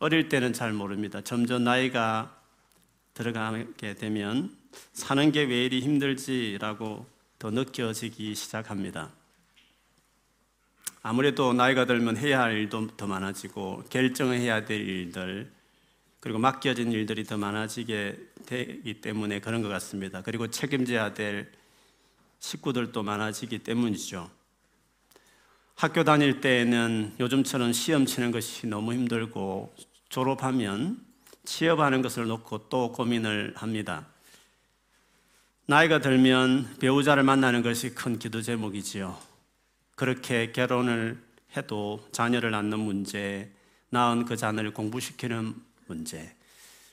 어릴 때는 잘 모릅니다. 점점 나이가 들어가게 되면 사는 게 왜 이리 힘들지라고 더 느껴지기 시작합니다. 아무래도 나이가 들면 해야 할 일도 더 많아지고 결정해야 될 일들, 그리고 맡겨진 일들이 더 많아지게 되기 때문에 그런 것 같습니다. 그리고 책임져야 될 식구들도 많아지기 때문이죠. 학교 다닐 때에는 요즘처럼 시험 치는 것이 너무 힘들고, 졸업하면 취업하는 것을 놓고 또 고민을 합니다. 나이가 들면 배우자를 만나는 것이 큰 기도 제목이지요. 그렇게 결혼을 해도 자녀를 낳는 문제, 낳은 그 자녀를 공부시키는 문제,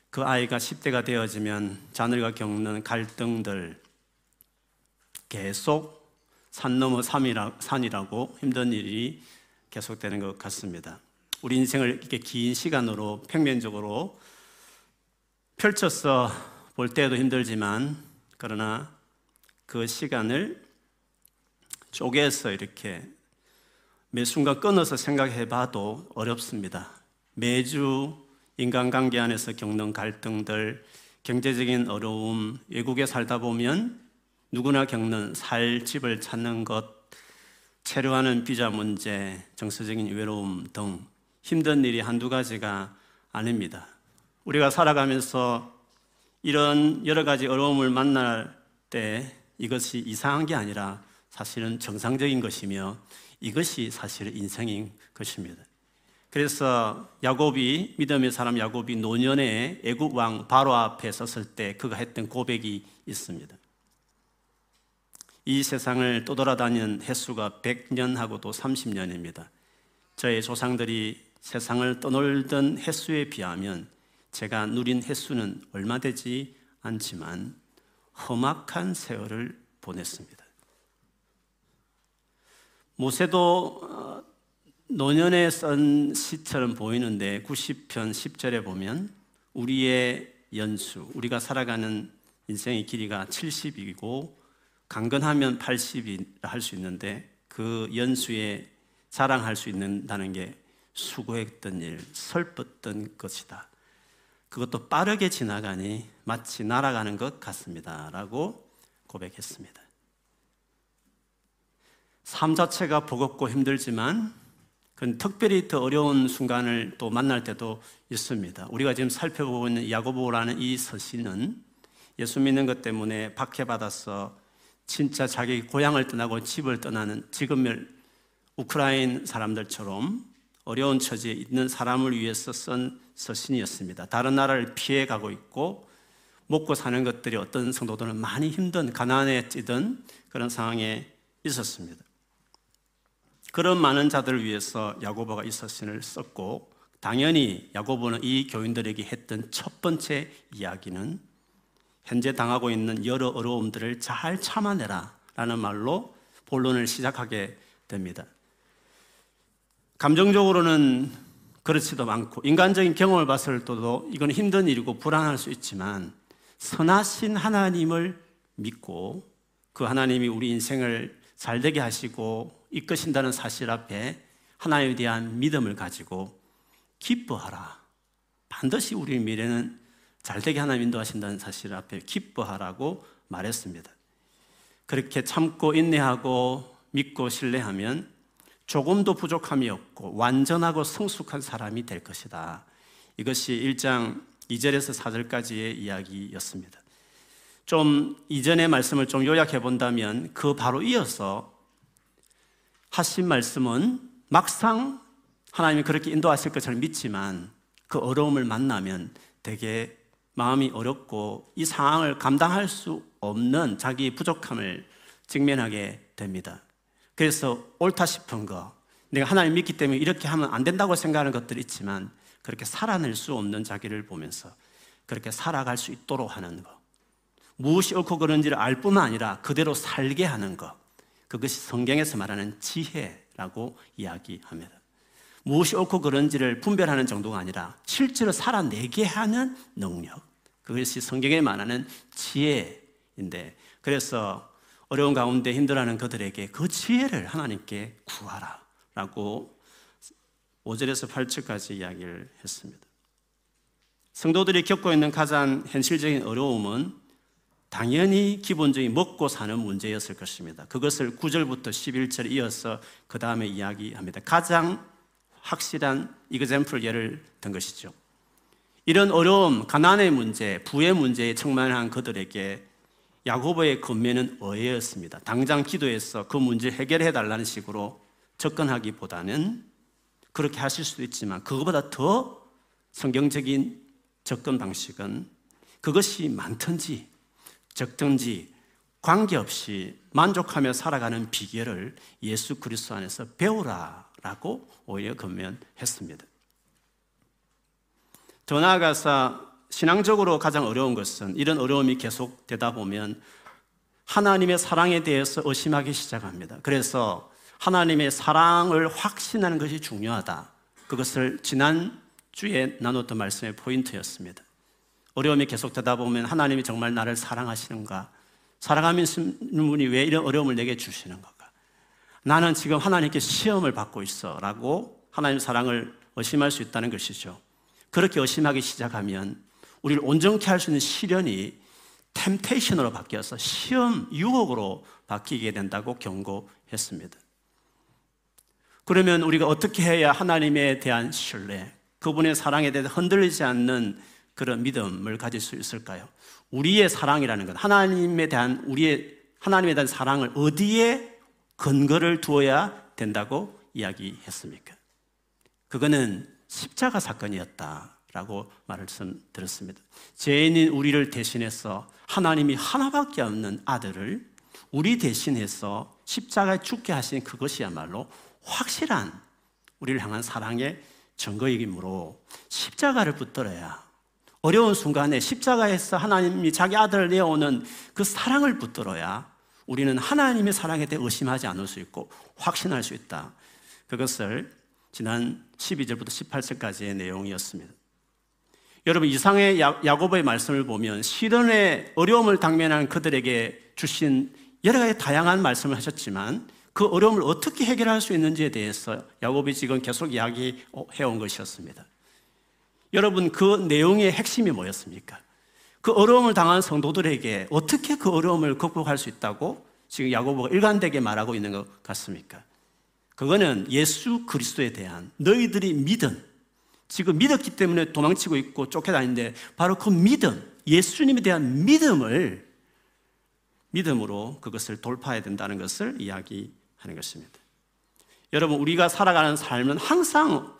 그 아이가 10대가 되어지면 자녀가 겪는 갈등들, 계속 산 넘어 산이라고 힘든 일이 계속되는 것 같습니다. 우리 인생을 이렇게 긴 시간으로 평면적으로 펼쳐서 볼 때도 힘들지만, 그러나 그 시간을 쪼개서 이렇게 매 순간 끊어서 생각해 봐도 어렵습니다. 매주 인간관계 안에서 겪는 갈등들, 경제적인 어려움, 외국에 살다 보면 누구나 겪는 살 집을 찾는 것, 체류하는 비자 문제, 정서적인 외로움 등 힘든 일이 한두 가지가 아닙니다. 우리가 살아가면서 이런 여러 가지 어려움을 만날 때 이것이 이상한 게 아니라 사실은 정상적인 것이며 이것이 사실 인생인 것입니다. 그래서 야곱이, 믿음의 사람 야곱이 노년에 애굽 왕 바로 앞에 섰을 때 그가 했던 고백이 있습니다. 이 세상을 떠돌아다니는 횟수가 100년하고도 30년입니다. 저의 조상들이 세상을 떠놀던 횟수에 비하면 제가 누린 횟수는 얼마 되지 않지만 험악한 세월을 보냈습니다. 모세도 노년에 쓴 시처럼 보이는데 90편 10절에 보면 우리의 연수, 우리가 살아가는 인생의 길이가 70이고 강건하면 80이라 할 수 있는데 그 연수에 자랑할 수 있는다는 게 수고했던 일, 슬펐던 것이다. 그것도 빠르게 지나가니 마치 날아가는 것 같습니다. 라고 고백했습니다. 삶 자체가 버겁고 힘들지만 그건 특별히 더 어려운 순간을 또 만날 때도 있습니다. 우리가 지금 살펴보고 있는 야고보라는 이 서신은 예수 믿는 것 때문에 박해받아서 진짜 자기 고향을 떠나고 집을 떠나는 지금의 우크라이나 사람들처럼 어려운 처지에 있는 사람을 위해서 쓴 서신이었습니다. 다른 나라를 피해가고 있고 먹고 사는 것들이 어떤 성도들은 많이 힘든, 가난에 찌든 그런 상황에 있었습니다. 그런 많은 자들을 위해서 야고보가 이 서신을 썼고, 당연히 야고보는 이 교인들에게 했던 첫 번째 이야기는 현재 당하고 있는 여러 어려움들을 잘 참아내라 라는 말로 본론을 시작하게 됩니다. 감정적으로는 그렇지도 않고 인간적인 경험을 봤을 때도 이건 힘든 일이고 불안할 수 있지만 선하신 하나님을 믿고 그 하나님이 우리 인생을 잘되게 하시고 이끄신다는 사실 앞에 하나님에 대한 믿음을 가지고 기뻐하라, 반드시 우리 미래는 잘되게 하나님 인도하신다는 사실 앞에 기뻐하라고 말했습니다. 그렇게 참고 인내하고 믿고 신뢰하면 조금도 부족함이 없고 완전하고 성숙한 사람이 될 것이다. 이것이 1장 2절에서 4절까지의 이야기였습니다. 좀 이전의 말씀을 좀 요약해 본다면 그 바로 이어서 하신 말씀은 막상 하나님이 그렇게 인도하실 것처럼 믿지만 그 어려움을 만나면 되게 마음이 어렵고 이 상황을 감당할 수 없는 자기 부족함을 직면하게 됩니다. 그래서 옳다 싶은 거, 내가 하나님 믿기 때문에 이렇게 하면 안 된다고 생각하는 것들이 있지만 그렇게 살아낼 수 없는 자기를 보면서 그렇게 살아갈 수 있도록 하는 거, 무엇이 옳고 그런지를 알 뿐만 아니라 그대로 살게 하는 것, 그것이 성경에서 말하는 지혜라고 이야기합니다. 무엇이 옳고 그런지를 분별하는 정도가 아니라 실제로 살아내게 하는 능력, 그것이 성경에 말하는 지혜인데, 그래서 어려운 가운데 힘들어하는 그들에게 그 지혜를 하나님께 구하라 라고 5절에서 8절까지 이야기를 했습니다. 성도들이 겪고 있는 가장 현실적인 어려움은 당연히 기본적인 먹고 사는 문제였을 것입니다. 그것을 9절부터 11절에 이어서 그 다음에 이야기합니다. 가장 확실한 example 예를 든 것이죠. 이런 어려움, 가난의 문제, 부의 문제에 직면한 그들에게 야고보의 권면은 어혜였습니다. 당장 기도해서 그 문제 해결해 달라는 식으로 접근하기보다는, 그렇게 하실 수도 있지만 그것보다 더 성경적인 접근 방식은 그것이 많든지 적든지 관계없이 만족하며 살아가는 비결을 예수 그리스도 안에서 배우라라고 오히려 권면했습니다. 더 나아가서 신앙적으로 가장 어려운 것은, 이런 어려움이 계속되다 보면 하나님의 사랑에 대해서 의심하기 시작합니다. 그래서 하나님의 사랑을 확신하는 것이 중요하다. 그것을 지난주에 나눴던 말씀의 포인트였습니다. 어려움이 계속되다 보면 하나님이 정말 나를 사랑하시는가? 사랑하시는 분이 왜 이런 어려움을 내게 주시는가? 나는 지금 하나님께 시험을 받고 있어 라고 하나님 사랑을 의심할 수 있다는 것이죠. 그렇게 의심하기 시작하면 우리를 온전케 할 수 있는 시련이 템테이션으로 바뀌어서 시험, 유혹으로 바뀌게 된다고 경고했습니다. 그러면 우리가 어떻게 해야 하나님에 대한 신뢰, 그분의 사랑에 대해서 흔들리지 않는 그런 믿음을 가질 수 있을까요? 우리의 사랑이라는 건, 하나님에 대한 사랑을 어디에 근거를 두어야 된다고 이야기했습니까? 그거는 십자가 사건이었다라고 말씀드렸습니다. 죄인인 우리를 대신해서 하나님이 하나밖에 없는 아들을 우리 대신해서 십자가에 죽게 하신 그것이야말로 확실한 우리를 향한 사랑의 증거이므로 십자가를 붙들어야, 어려운 순간에 십자가에서 하나님이 자기 아들을 내어오는 그 사랑을 붙들어야 우리는 하나님의 사랑에 대해 의심하지 않을 수 있고 확신할 수 있다. 그것을 지난 12절부터 18절까지의 내용이었습니다. 여러분, 이상의 야고보의 말씀을 보면 시련의 어려움을 당면한 그들에게 주신 여러 가지 다양한 말씀을 하셨지만 그 어려움을 어떻게 해결할 수 있는지에 대해서 야고보이 지금 계속 이야기해온 것이었습니다. 여러분, 그 내용의 핵심이 뭐였습니까? 그 어려움을 당한 성도들에게 어떻게 그 어려움을 극복할 수 있다고 지금 야고보가 일관되게 말하고 있는 것 같습니까? 그거는 예수 그리스도에 대한 너희들이 믿음, 지금 믿었기 때문에 도망치고 있고 쫓겨다니는데, 바로 그 믿음, 예수님에 대한 믿음으로 그것을 돌파해야 된다는 것을 이야기하는 것입니다. 여러분, 우리가 살아가는 삶은 항상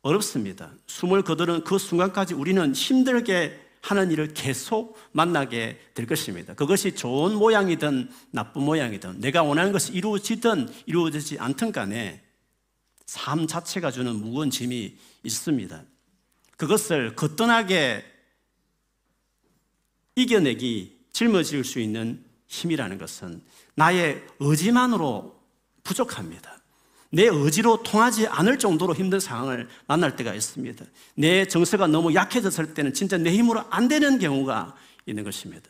어렵습니다. 숨을 거두는 그 순간까지 우리는 힘들게 하는 일을 계속 만나게 될 것입니다. 그것이 좋은 모양이든 나쁜 모양이든, 내가 원하는 것이 이루어지든 이루어지지 않든 간에 삶 자체가 주는 무거운 짐이 있습니다. 그것을 거뜬하게 이겨내기, 짊어질 수 있는 힘이라는 것은 나의 의지만으로 부족합니다. 내 의지로 통하지 않을 정도로 힘든 상황을 만날 때가 있습니다. 내 정서가 너무 약해졌을 때는 진짜 내 힘으로 안 되는 경우가 있는 것입니다.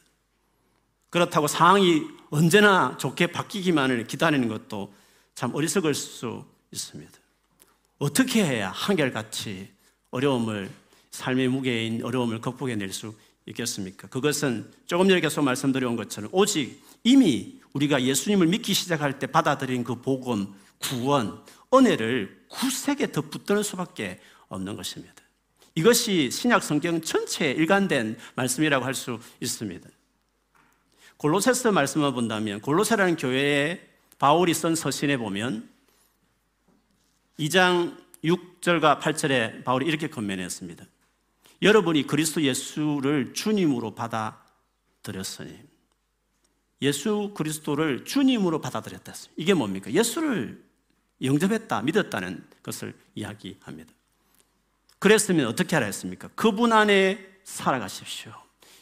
그렇다고 상황이 언제나 좋게 바뀌기만을 기다리는 것도 참 어리석을 수 있습니다. 어떻게 해야 한결같이 어려움을, 삶의 무게인 어려움을 극복해낼 수 있겠습니까? 그것은 조금 전에 계속 말씀드려온 것처럼 오직 이미 우리가 예수님을 믿기 시작할 때 받아들인 그 복음, 구원, 은혜를 굳세게 더 붙드는 수밖에 없는 것입니다. 이것이 신약 성경 전체에 일관된 말씀이라고 할 수 있습니다. 골로새서 말씀을 본다면, 골로새라는 교회에 바울이 쓴 서신에 보면 2장 6절과 8절에 바울이 이렇게 권면했습니다. 여러분이 그리스도 예수를 주님으로 받아들였으니, 예수 그리스도를 주님으로 받아들였다. 이게 뭡니까? 예수를 영접했다, 믿었다는 것을 이야기합니다. 그랬으면 어떻게 하라 했습니까? 그분 안에 살아가십시오.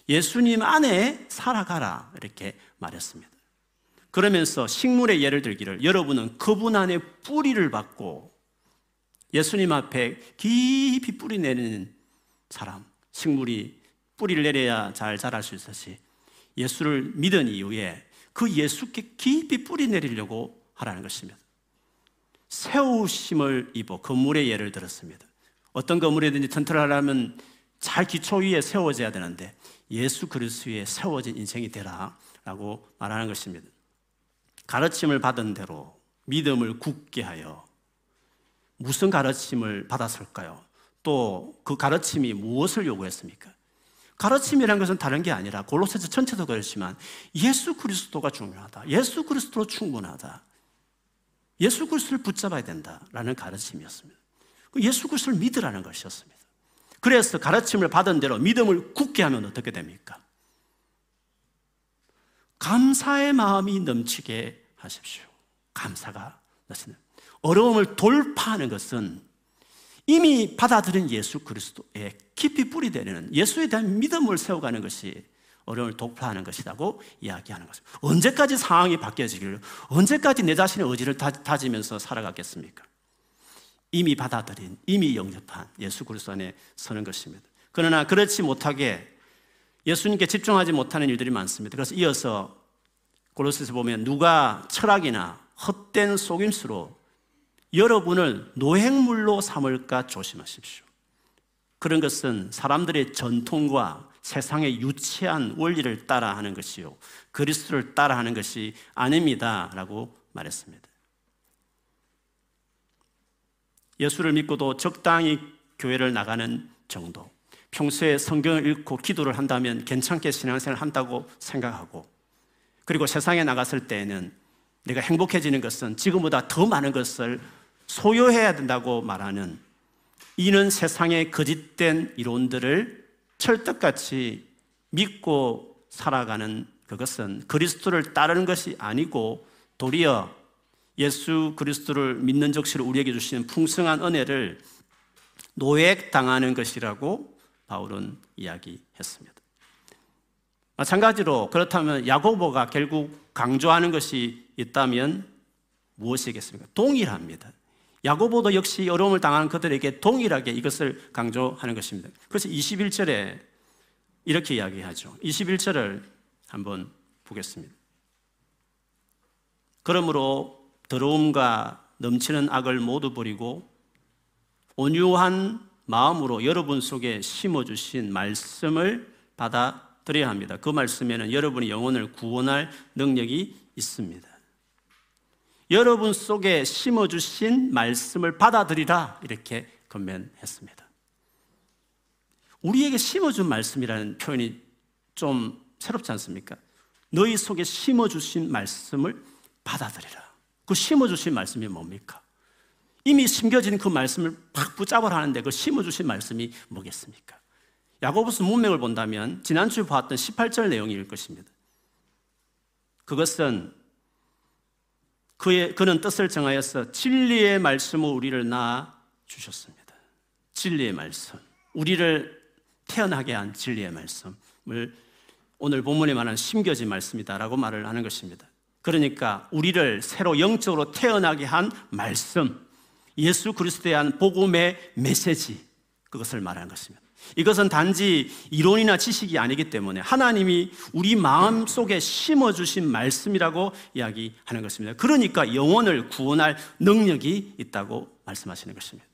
예수님 안에 살아가라, 이렇게 말했습니다. 그러면서 식물의 예를 들기를, 여러분은 그분 안에 뿌리를 받고 예수님 앞에 깊이 뿌리 내리는 사람, 식물이 뿌리를 내려야 잘 자랄 수 있듯이 예수를 믿은 이후에 그 예수께 깊이 뿌리 내리려고 하라는 것입니다. 세우심을 입어 건물의 예를 들었습니다. 어떤 건물이든지 튼튼하려면 잘 기초 위에 세워져야 되는데 예수 그리스도 위에 세워진 인생이 되라 라고 말하는 것입니다. 가르침을 받은 대로 믿음을 굳게 하여. 무슨 가르침을 받았을까요? 또 그 가르침이 무엇을 요구했습니까? 가르침이라는 것은 다른 게 아니라 골로새서 전체도 그렇지만 예수 그리스도가 중요하다, 예수 그리스도로 충분하다, 예수 그리스도를 붙잡아야 된다라는 가르침이었습니다. 예수 그리스도를 믿으라는 것이었습니다. 그래서 가르침을 받은 대로 믿음을 굳게 하면 어떻게 됩니까? 감사의 마음이 넘치게 하십시오. 감사가 넘치는 어려움을 돌파하는 것은 이미 받아들인 예수 그리스도에 깊이 뿌리되는 예수에 대한 믿음을 세워가는 것이 어려움을 돌파하는 것이라고 이야기하는 것입니다. 언제까지 상황이 바뀌어지기를, 언제까지 내 자신의 의지를 다지면서 살아가겠습니까? 이미 받아들인, 이미 영접한 예수 그리스도 안에 서는 것입니다. 그러나 그렇지 못하게 예수님께 집중하지 못하는 일들이 많습니다. 그래서 이어서 골로새서에서 보면 누가 철학이나 헛된 속임수로 여러분을 노획물로 삼을까 조심하십시오. 그런 것은 사람들의 전통과 세상의 유치한 원리를 따라하는 것이요, 그리스도를 따라하는 것이 아닙니다 라고 말했습니다. 예수를 믿고도 적당히 교회를 나가는 정도, 평소에 성경을 읽고 기도를 한다면 괜찮게 신앙생활을 한다고 생각하고, 그리고 세상에 나갔을 때에는 내가 행복해지는 것은 지금보다 더 많은 것을 소유해야 된다고 말하는, 이는 세상의 거짓된 이론들을 철떡같이 믿고 살아가는 그것은 그리스도를 따르는 것이 아니고 도리어 예수 그리스도를 믿는 적시로 우리에게 주시는 풍성한 은혜를 노획당하는 것이라고 바울은 이야기했습니다. 마찬가지로 그렇다면 야고보가 결국 강조하는 것이 있다면 무엇이겠습니까? 동일합니다. 야고보도 역시 어려움을 당하는 그들에게 동일하게 이것을 강조하는 것입니다. 그래서 21절에 이렇게 이야기하죠. 21절을 한번 보겠습니다. 그러므로 더러움과 넘치는 악을 모두 버리고 온유한 마음으로 여러분 속에 심어주신 말씀을 받아들여야 합니다. 그 말씀에는 여러분의 영혼을 구원할 능력이 있습니다. 여러분 속에 심어주신 말씀을 받아들이라 이렇게 권면했습니다. 우리에게 심어준 말씀이라는 표현이 좀 새롭지 않습니까? 너희 속에 심어주신 말씀을 받아들이라. 그 심어주신 말씀이 뭡니까? 이미 심겨진 그 말씀을 팍 붙잡으라는데 그 심어주신 말씀이 뭐겠습니까? 야고보서 문맥을 본다면 지난주에 보았던 18절 내용일 것입니다. 그것은 그는 뜻을 정하여서 진리의 말씀으로 우리를 낳아 주셨습니다. 진리의 말씀, 우리를 태어나게 한 진리의 말씀을 오늘 본문에 말하는 심겨진 말씀이다라고 말을 하는 것입니다. 그러니까 우리를 새로 영적으로 태어나게 한 말씀, 예수 그리스도에 대한 복음의 메시지, 그것을 말하는 것입니다. 이것은 단지 이론이나 지식이 아니기 때문에 하나님이 우리 마음 속에 심어주신 말씀이라고 이야기하는 것입니다. 그러니까 영혼을 구원할 능력이 있다고 말씀하시는 것입니다.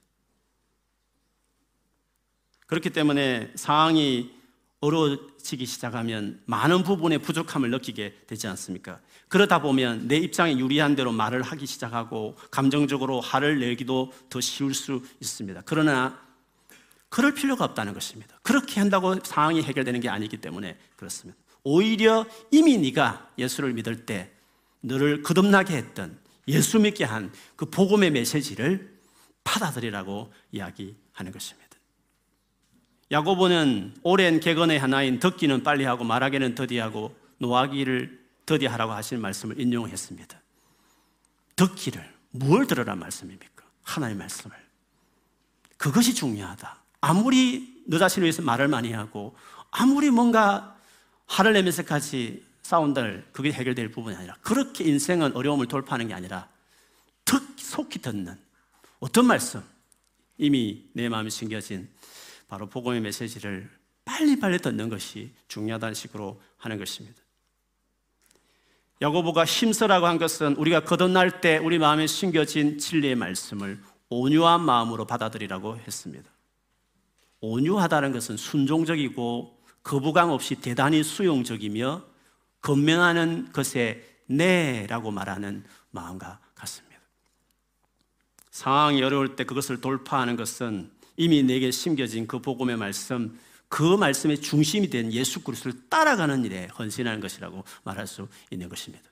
그렇기 때문에 상황이 어려워지기 시작하면 많은 부분의 부족함을 느끼게 되지 않습니까? 그러다 보면 내 입장에 유리한 대로 말을 하기 시작하고 감정적으로 화를 내기도 더 쉬울 수 있습니다. 그러나 그럴 필요가 없다는 것입니다. 그렇게 한다고 상황이 해결되는 게 아니기 때문에 그렇습니다. 오히려 이미 네가 예수를 믿을 때 너를 거듭나게 했던, 예수 믿게 한 그 복음의 메시지를 받아들이라고 이야기하는 것입니다. 야고보는 오랜 객언의 하나인 듣기는 빨리 하고 말하기는 더디하고 노하기를 더디하라고 하신 말씀을 인용했습니다. 듣기를, 뭘 들으란 말씀입니까? 하나님의 말씀을. 그것이 중요하다. 아무리 너 자신을 위해서 말을 많이 하고 아무리 뭔가 화를 내면서까지 싸운들, 그게 해결될 부분이 아니라, 그렇게 인생은 어려움을 돌파하는 게 아니라 속히 듣는 어떤 말씀, 이미 내 마음에 심겨진 바로 복음의 메시지를 빨리빨리 듣는 것이 중요하다는 식으로 하는 것입니다. 야고보가 힘쓰라고 한 것은 우리가 거듭날 때 우리 마음에 심겨진 진리의 말씀을 온유한 마음으로 받아들이라고 했습니다. 온유하다는 것은 순종적이고 거부감 없이 대단히 수용적이며 건면하는 것에 네 라고 말하는 마음과 같습니다. 상황이 어려울 때 그것을 돌파하는 것은 이미 내게 심겨진 그 복음의 말씀, 그 말씀의 중심이 된 예수 그리스도를 따라가는 일에 헌신하는 것이라고 말할 수 있는 것입니다.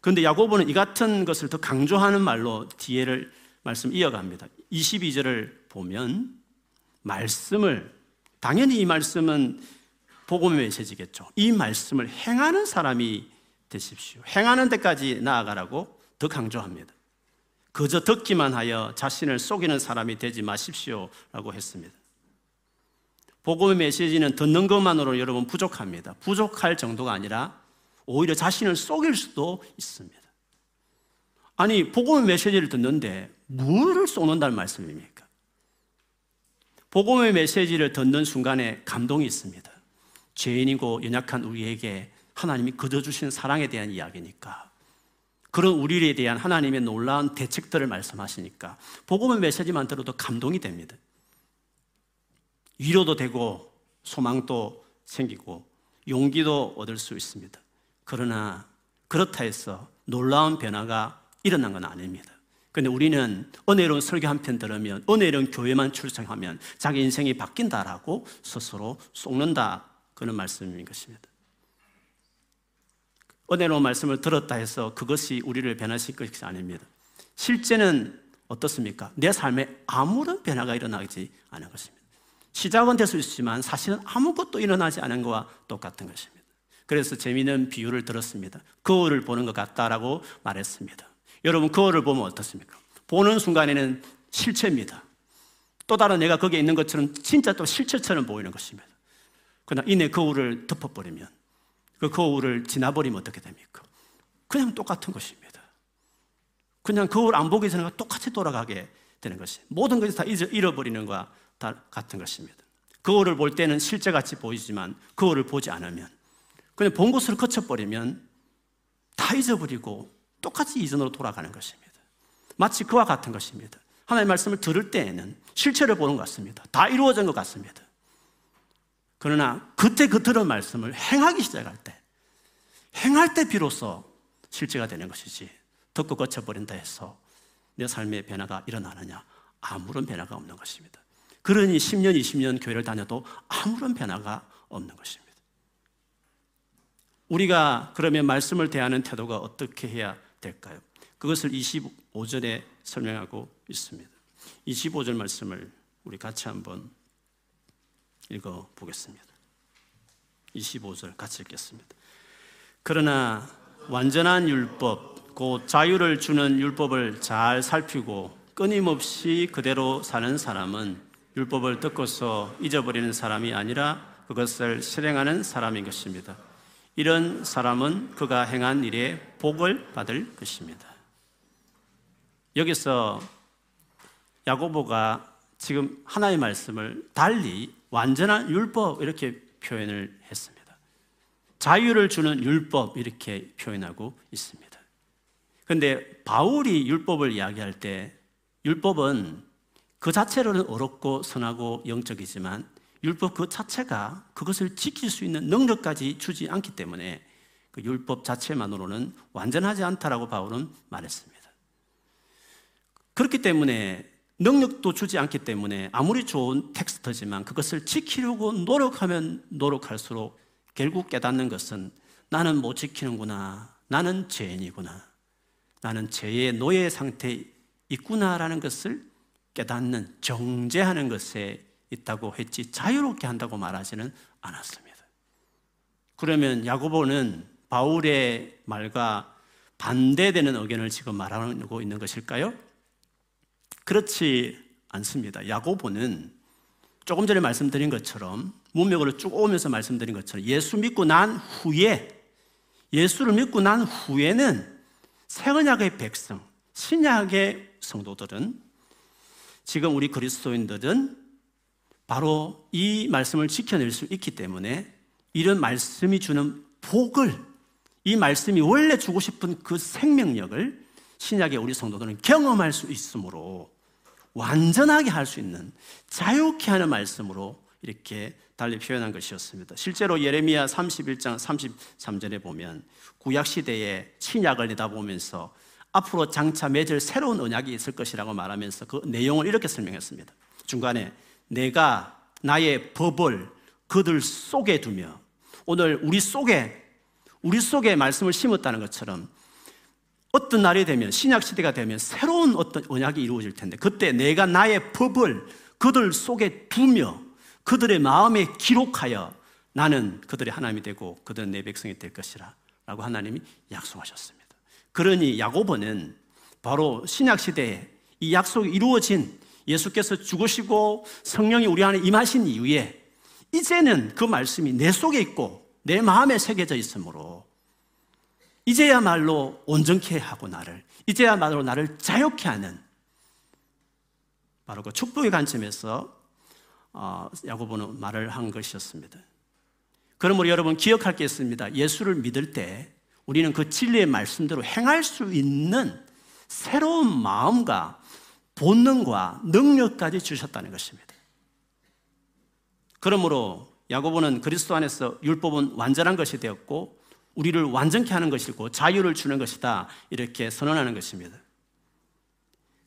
그런데 야고보는 이 같은 것을 더 강조하는 말로 뒤에를 말씀 이어갑니다. 22절을 보면 말씀을, 당연히 이 말씀은 복음의 메시지겠죠. 이 말씀을 행하는 사람이 되십시오. 행하는 데까지 나아가라고 더 강조합니다. 그저 듣기만 하여 자신을 속이는 사람이 되지 마십시오 라고 했습니다. 복음의 메시지는 듣는 것만으로 여러분 부족합니다. 부족할 정도가 아니라 오히려 자신을 속일 수도 있습니다. 아니, 복음의 메시지를 듣는데 뭐를 쏘는다는 말씀입니까? 복음의 메시지를 듣는 순간에 감동이 있습니다. 죄인이고 연약한 우리에게 하나님이 거저 주신 사랑에 대한 이야기니까, 그런 우리에 대한 하나님의 놀라운 대책들을 말씀하시니까 복음의 메시지만 들어도 감동이 됩니다. 위로도 되고 소망도 생기고 용기도 얻을 수 있습니다. 그러나 그렇다 해서 놀라운 변화가 일어난 건 아닙니다. 그런데 우리는 은혜로운 설교 한 편 들으면, 은혜로운 교회만 출석하면 자기 인생이 바뀐다라고 스스로 속는다, 그런 말씀인 것입니다. 은혜로운 말씀을 들었다 해서 그것이 우리를 변화시킬 것이 아닙니다. 실제는 어떻습니까? 내 삶에 아무런 변화가 일어나지 않은 것입니다. 시작은 될 수 있지만 사실은 아무것도 일어나지 않은 것과 똑같은 것입니다. 그래서 재미있는 비유를 들었습니다. 거울을 보는 것 같다라고 말했습니다. 여러분, 거울을 보면 어떻습니까? 보는 순간에는 실체입니다. 또 다른 내가 거기에 있는 것처럼 진짜 또 실체처럼 보이는 것입니다. 그러나 이내 거울을 덮어버리면, 그 거울을 지나버리면 어떻게 됩니까? 그냥 똑같은 것입니다. 그냥 거울 안 보기 전에 똑같이 돌아가게 되는 것입니다. 모든 것이 다 잃어버리는 것과 다 같은 것입니다. 거울을 볼 때는 실제같이 보이지만 거울을 보지 않으면, 그냥 본 것으로 거쳐버리면 다 잊어버리고 똑같이 이전으로 돌아가는 것입니다. 마치 그와 같은 것입니다. 하나님의 말씀을 들을 때에는 실체를 보는 것 같습니다. 다 이루어진 것 같습니다. 그러나 그때 그 들은 말씀을 행하기 시작할 때, 행할 때 비로소 실제가 되는 것이지, 듣고 거쳐버린다 해서 내 삶의 변화가 일어나느냐? 아무런 변화가 없는 것입니다. 그러니 10년, 20년 교회를 다녀도 아무런 변화가 없는 것입니다. 우리가 그러면 말씀을 대하는 태도가 어떻게 해야 될까요? 그것을 25절에 설명하고 있습니다. 25절 말씀을 우리 같이 한번 읽어보겠습니다. 25절 같이 읽겠습니다. 그러나 완전한 율법, 곧 자유를 주는 율법을 잘 살피고 끊임없이 그대로 사는 사람은 율법을 듣고서 잊어버리는 사람이 아니라 그것을 실행하는 사람인 것입니다. 이런 사람은 그가 행한 일에 복을 받을 것입니다. 여기서 야고보가 지금 하나님의 말씀을 달리 완전한 율법 이렇게 표현을 했습니다. 자유를 주는 율법 이렇게 표현하고 있습니다. 그런데 바울이 율법을 이야기할 때, 율법은 그 자체로는 어렵고 선하고 영적이지만 율법 그 자체가 그것을 지킬 수 있는 능력까지 주지 않기 때문에 그 율법 자체만으로는 완전하지 않다라고 바울은 말했습니다. 그렇기 때문에 능력도 주지 않기 때문에 아무리 좋은 텍스트지만 그것을 지키려고 노력하면 노력할수록 결국 깨닫는 것은 나는 못 지키는구나, 나는 죄인이구나, 나는 죄의 노예 상태에 있구나라는 것을 깨닫는, 정죄하는 것에 있다고 했지 자유롭게 한다고 말하지는 않았습니다. 그러면 야고보는 바울의 말과 반대되는 의견을 지금 말하고 있는 것일까요? 그렇지 않습니다. 야고보는 조금 전에 말씀드린 것처럼, 문맥으로 쭉 오면서 말씀드린 것처럼, 예수를 믿고 난 후에는 새 언약의 백성, 신약의 성도들은, 지금 우리 그리스도인들은 바로 이 말씀을 지켜낼 수 있기 때문에 이런 말씀이 주는 복을, 이 말씀이 원래 주고 싶은 그 생명력을 신약의 우리 성도들은 경험할 수 있으므로 완전하게 할 수 있는, 자유케 하는 말씀으로 이렇게 달리 표현한 것이었습니다. 실제로 예레미야 31장 33절에 보면 구약시대에 신약을 내다보면서 앞으로 장차 맺을 새로운 언약이 있을 것이라고 말하면서 그 내용을 이렇게 설명했습니다. 중간에 내가 나의 법을 그들 속에 두며, 오늘 우리 속에 말씀을 심었다는 것처럼 어떤 날이 되면, 신약시대가 되면 새로운 어떤 언약이 이루어질 텐데, 그때 내가 나의 법을 그들 속에 두며 그들의 마음에 기록하여 나는 그들의 하나님이 되고 그들은 내 백성이 될 것이라 라고 하나님이 약속하셨습니다. 그러니 야고보는 바로 신약시대에 이 약속이 이루어진, 예수께서 죽으시고 성령이 우리 안에 임하신 이후에 이제는 그 말씀이 내 속에 있고 내 마음에 새겨져 있으므로 이제야말로 온전케 하고 나를, 이제야말로 나를 자유케 하는, 바로 그 축복의 관점에서 야고보는 말을 한 것이었습니다. 그러므로 여러분 기억할 게 있습니다. 예수를 믿을 때 우리는 그 진리의 말씀대로 행할 수 있는 새로운 마음과 본능과 능력까지 주셨다는 것입니다. 그러므로 야고보는 그리스도 안에서 율법은 완전한 것이 되었고 우리를 완전케 하는 것이고 자유를 주는 것이다, 이렇게 선언하는 것입니다.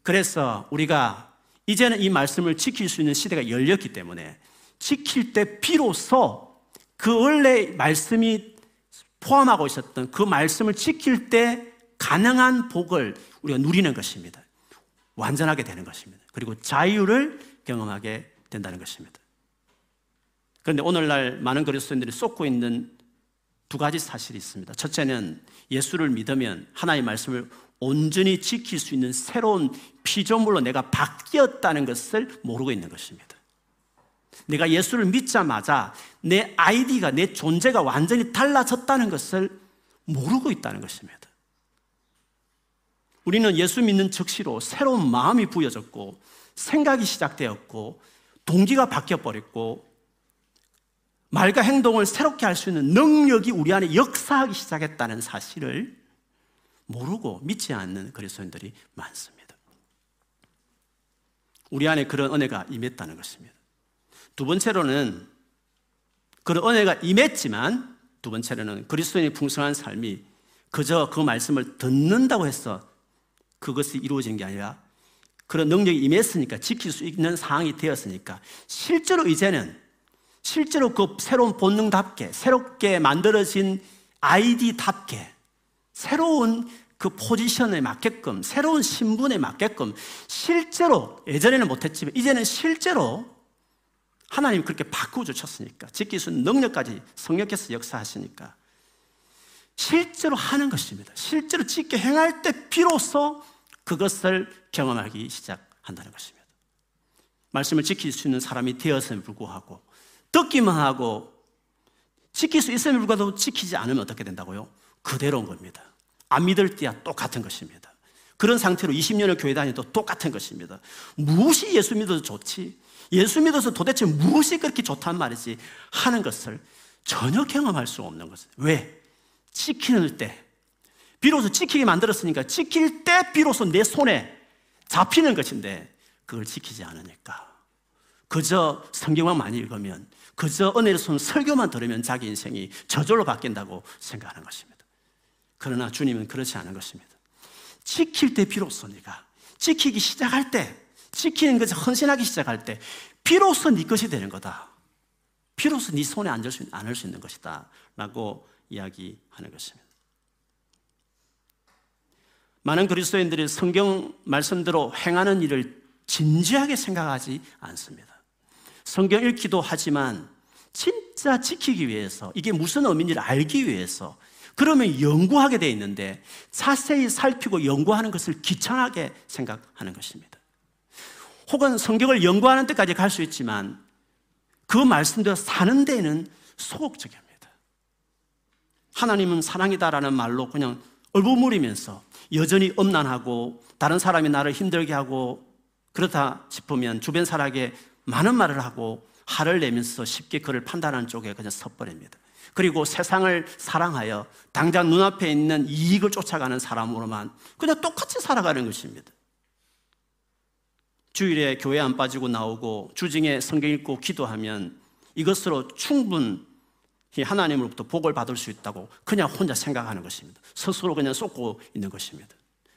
그래서 우리가 이제는 이 말씀을 지킬 수 있는 시대가 열렸기 때문에 지킬 때 비로소 그 원래 말씀이 포함하고 있었던 그 말씀을 지킬 때 가능한 복을 우리가 누리는 것입니다. 완전하게 되는 것입니다. 그리고 자유를 경험하게 된다는 것입니다. 그런데 오늘날 많은 그리스도인들이 쏟고 있는 두 가지 사실이 있습니다. 첫째는 예수를 믿으면 하나님의 말씀을 온전히 지킬 수 있는 새로운 피조물로 내가 바뀌었다는 것을 모르고 있는 것입니다. 내가 예수를 믿자마자 내 아이디가, 내 존재가 완전히 달라졌다는 것을 모르고 있다는 것입니다. 우리는 예수 믿는 즉시로 새로운 마음이 부여졌고 생각이 시작되었고 동기가 바뀌어버렸고 말과 행동을 새롭게 할 수 있는 능력이 우리 안에 역사하기 시작했다는 사실을 모르고 믿지 않는 그리스도인들이 많습니다. 우리 안에 그런 은혜가 임했다는 것입니다. 두 번째로는 그런 은혜가 임했지만, 두 번째로는 그리스도인의 풍성한 삶이 그저 그 말씀을 듣는다고 해서 그것이 이루어진 게 아니라, 그런 능력이 임했으니까 지킬 수 있는 상황이 되었으니까 실제로 이제는 실제로 그 새로운 본능답게, 새롭게 만들어진 아이디답게 새로운 그 포지션에 맞게끔, 새로운 신분에 맞게끔 실제로, 예전에는 못했지만 이제는 실제로 하나님 그렇게 바꾸어주셨으니까, 지킬 수 있는 능력까지 성령께서 역사하시니까 실제로 하는 것입니다. 실제로 지켜 행할 때 비로소 그것을 경험하기 시작한다는 것입니다. 말씀을 지킬 수 있는 사람이 되었음에 불구하고, 듣기만 하고 지킬 수 있음에 불구하고 지키지 않으면 어떻게 된다고요? 그대로인 겁니다. 안 믿을 때야 똑같은 것입니다. 그런 상태로 20년을 교회 다녀도 똑같은 것입니다. 무엇이 예수 믿어도 좋지, 예수 믿어서 도대체 무엇이 그렇게 좋단 말이지 하는 것을 전혀 경험할 수 없는 것은, 왜? 지키는 때 비로소, 지키게 만들었으니까 지킬 때 비로소 내 손에 잡히는 것인데 그걸 지키지 않으니까, 그저 성경만 많이 읽으면, 그저 은혜를 쏜 설교만 들으면 자기 인생이 저절로 바뀐다고 생각하는 것입니다. 그러나 주님은 그렇지 않은 것입니다. 지킬 때 비로소 네가 지키기 시작할 때, 지키는 것을 헌신하기 시작할 때 비로소 네 것이 되는 거다, 비로소 네 손에 앉을 수 있는 것이다 라고 이야기하는 것입니다. 많은 그리스도인들이 성경 말씀대로 행하는 일을 진지하게 생각하지 않습니다. 성경 읽기도 하지만 진짜 지키기 위해서, 이게 무슨 의미인지를 알기 위해서 그러면 연구하게 돼 있는데 자세히 살피고 연구하는 것을 귀찮게 생각하는 것입니다. 혹은 성경을 연구하는 데까지 갈 수 있지만 그 말씀대로 사는 데에는 소극적입니다. 하나님은 사랑이다라는 말로 그냥 얼버무리면서 여전히 엄난하고 다른 사람이 나를 힘들게 하고, 그렇다 싶으면 주변 사람에게 많은 말을 하고 화를 내면서 쉽게 그를 판단하는 쪽에 그냥 섰버립니다. 그리고 세상을 사랑하여 당장 눈앞에 있는 이익을 쫓아가는 사람으로만 그냥 똑같이 살아가는 것입니다. 주일에 교회 안 빠지고 나오고 주중에 성경 읽고 기도하면 이것으로 충분히 하나님으로부터 복을 받을 수 있다고 그냥 혼자 생각하는 것입니다. 스스로 그냥 쏟고 있는 것입니다.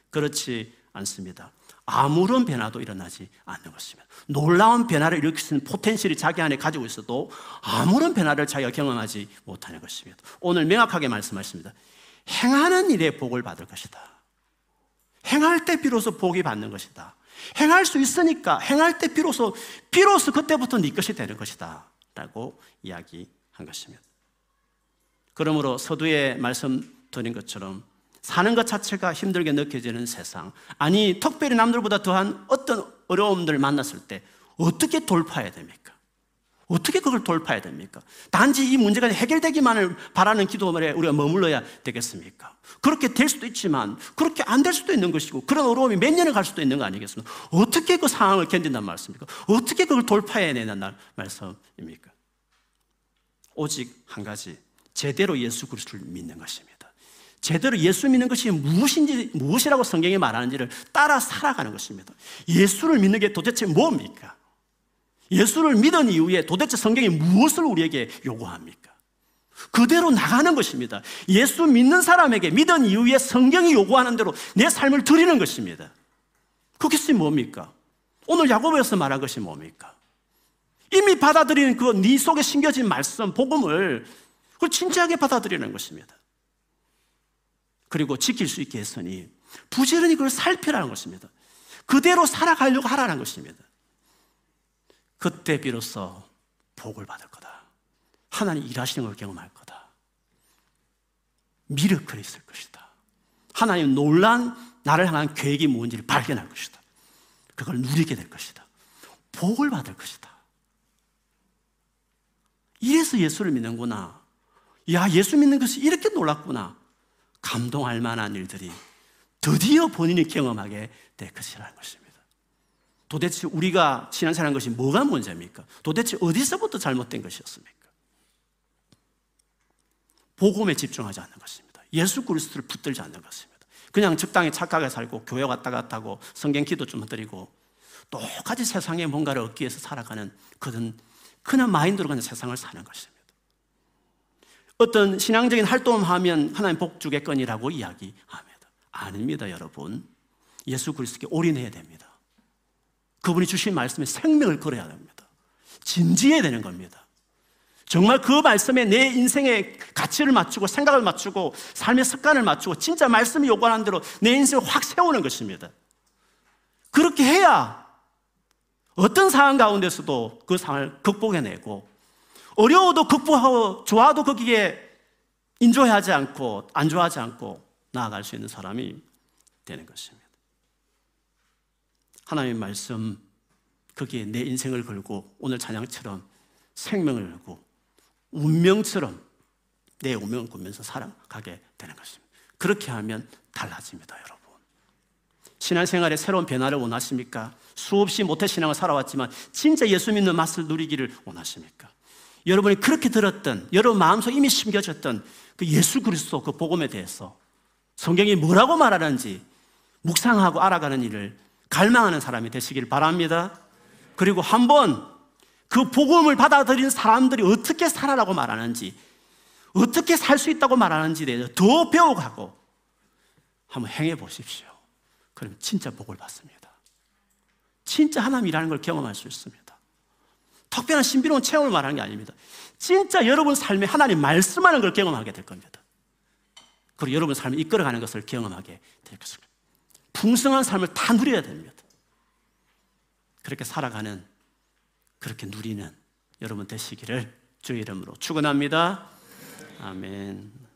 그렇지 않습니다. 아무런 변화도 일어나지 않는 것입니다. 놀라운 변화를 일으킬 수 있는 포텐셜이 자기 안에 가지고 있어도 아무런 변화를 자기가 경험하지 못하는 것입니다. 오늘 명확하게 말씀하십니다. 행하는 일에 복을 받을 것이다. 행할 때 비로소 복이 받는 것이다. 행할 수 있으니까 행할 때 비로소 그때부터 네 것이 되는 것이다 라고 이야기한 것입니다. 그러므로 서두에 말씀드린 것처럼 사는 것 자체가 힘들게 느껴지는 세상, 아니 특별히 남들보다 더한 어떤 어려움들을 만났을 때 어떻게 돌파해야 됩니까? 어떻게 그걸 돌파해야 됩니까? 단지 이 문제가 해결되기만을 바라는 기도에 우리가 머물러야 되겠습니까? 그렇게 될 수도 있지만 그렇게 안 될 수도 있는 것이고 그런 어려움이 몇 년을 갈 수도 있는 거 아니겠습니까? 어떻게 그 상황을 견딘단 말씀입니까? 어떻게 그걸 돌파해야 된다는 말씀입니까? 오직 한 가지, 제대로 예수 그리스도를 믿는 것입니다. 제대로 예수 믿는 것이 무엇인지, 무엇이라고 성경이 말하는지를 따라 살아가는 것입니다. 예수를 믿는 게 도대체 뭡니까? 예수를 믿은 이후에 도대체 성경이 무엇을 우리에게 요구합니까? 그대로 나가는 것입니다. 예수 믿는 사람에게 믿은 이후에 성경이 요구하는 대로 내 삶을 드리는 것입니다. 그것이 뭡니까? 오늘 야고보에서 말한 것이 뭡니까? 이미 받아들이는 그 네 속에 심겨진 말씀, 복음을 그걸 진지하게 받아들이는 것입니다. 그리고 지킬 수 있게 했으니 부지런히 그걸 살피라는 것입니다. 그대로 살아가려고 하라는 것입니다. 그때 비로소 복을 받을 거다. 하나님 일하시는 걸 경험할 거다. 미러클이 있을 것이다. 하나님 놀란 나를 향한 계획이 뭔지를 발견할 것이다. 그걸 누리게 될 것이다. 복을 받을 것이다. 이래서 예수를 믿는구나. 야, 예수 믿는 것이 이렇게 놀랍구나. 감동할 만한 일들이 드디어 본인이 경험하게 될 것이라는 것입니다. 도대체 우리가 신앙생활한 것이 뭐가 문제입니까? 도대체 어디서부터 잘못된 것이었습니까? 복음에 집중하지 않는 것입니다. 예수 그리스도를 붙들지 않는 것입니다. 그냥 적당히 착하게 살고 교회 왔다 갔다 하고 성경 기도 좀 드리고 똑같이 세상에 뭔가를 얻기 위해서 살아가는 그런 마인드로 그냥 세상을 사는 것입니다. 어떤 신앙적인 활동을 하면 하나님 복 주겠거니라고 이야기합니다. 아닙니다, 여러분. 예수 그리스도께 올인해야 됩니다. 그분이 주신 말씀에 생명을 걸어야 됩니다. 진지해야 되는 겁니다. 정말 그 말씀에 내 인생의 가치를 맞추고 생각을 맞추고 삶의 습관을 맞추고 진짜 말씀이 요구하는 대로 내 인생을 확 세우는 것입니다. 그렇게 해야 어떤 상황 가운데서도 그 상황을 극복해내고, 어려워도 극복하고 좋아도 거기에 인조하지 않고 안조하지 않고 나아갈 수 있는 사람이 되는 것입니다. 하나님의 말씀, 거기에 내 인생을 걸고 오늘 찬양처럼 생명을 걸고 운명처럼 내 운명을 걸면서 살아가게 되는 것입니다. 그렇게 하면 달라집니다, 여러분. 신앙생활에 새로운 변화를 원하십니까? 수없이 모태신앙을 살아왔지만 진짜 예수 믿는 맛을 누리기를 원하십니까? 여러분이 그렇게 들었던, 여러분 마음속에 이미 심겨졌던 그 예수 그리스도, 그 복음에 대해서 성경이 뭐라고 말하는지 묵상하고 알아가는 일을 갈망하는 사람이 되시길 바랍니다. 그리고 한번 그 복음을 받아들인 사람들이 어떻게 살아라고 말하는지, 어떻게 살 수 있다고 말하는지에 대해서 더 배워가고 한번 행해 보십시오. 그럼 진짜 복을 받습니다. 진짜 하나님 일하는 걸 경험할 수 있습니다. 특별한 신비로운 체험을 말하는 게 아닙니다. 진짜 여러분 삶에 하나님 말씀하는 걸 경험하게 될 겁니다. 그리고 여러분 삶을 이끌어가는 것을 경험하게 될 것입니다. 풍성한 삶을 다 누려야 됩니다. 그렇게 살아가는, 그렇게 누리는 여러분 되시기를 주의 이름으로 축원합니다. 아멘.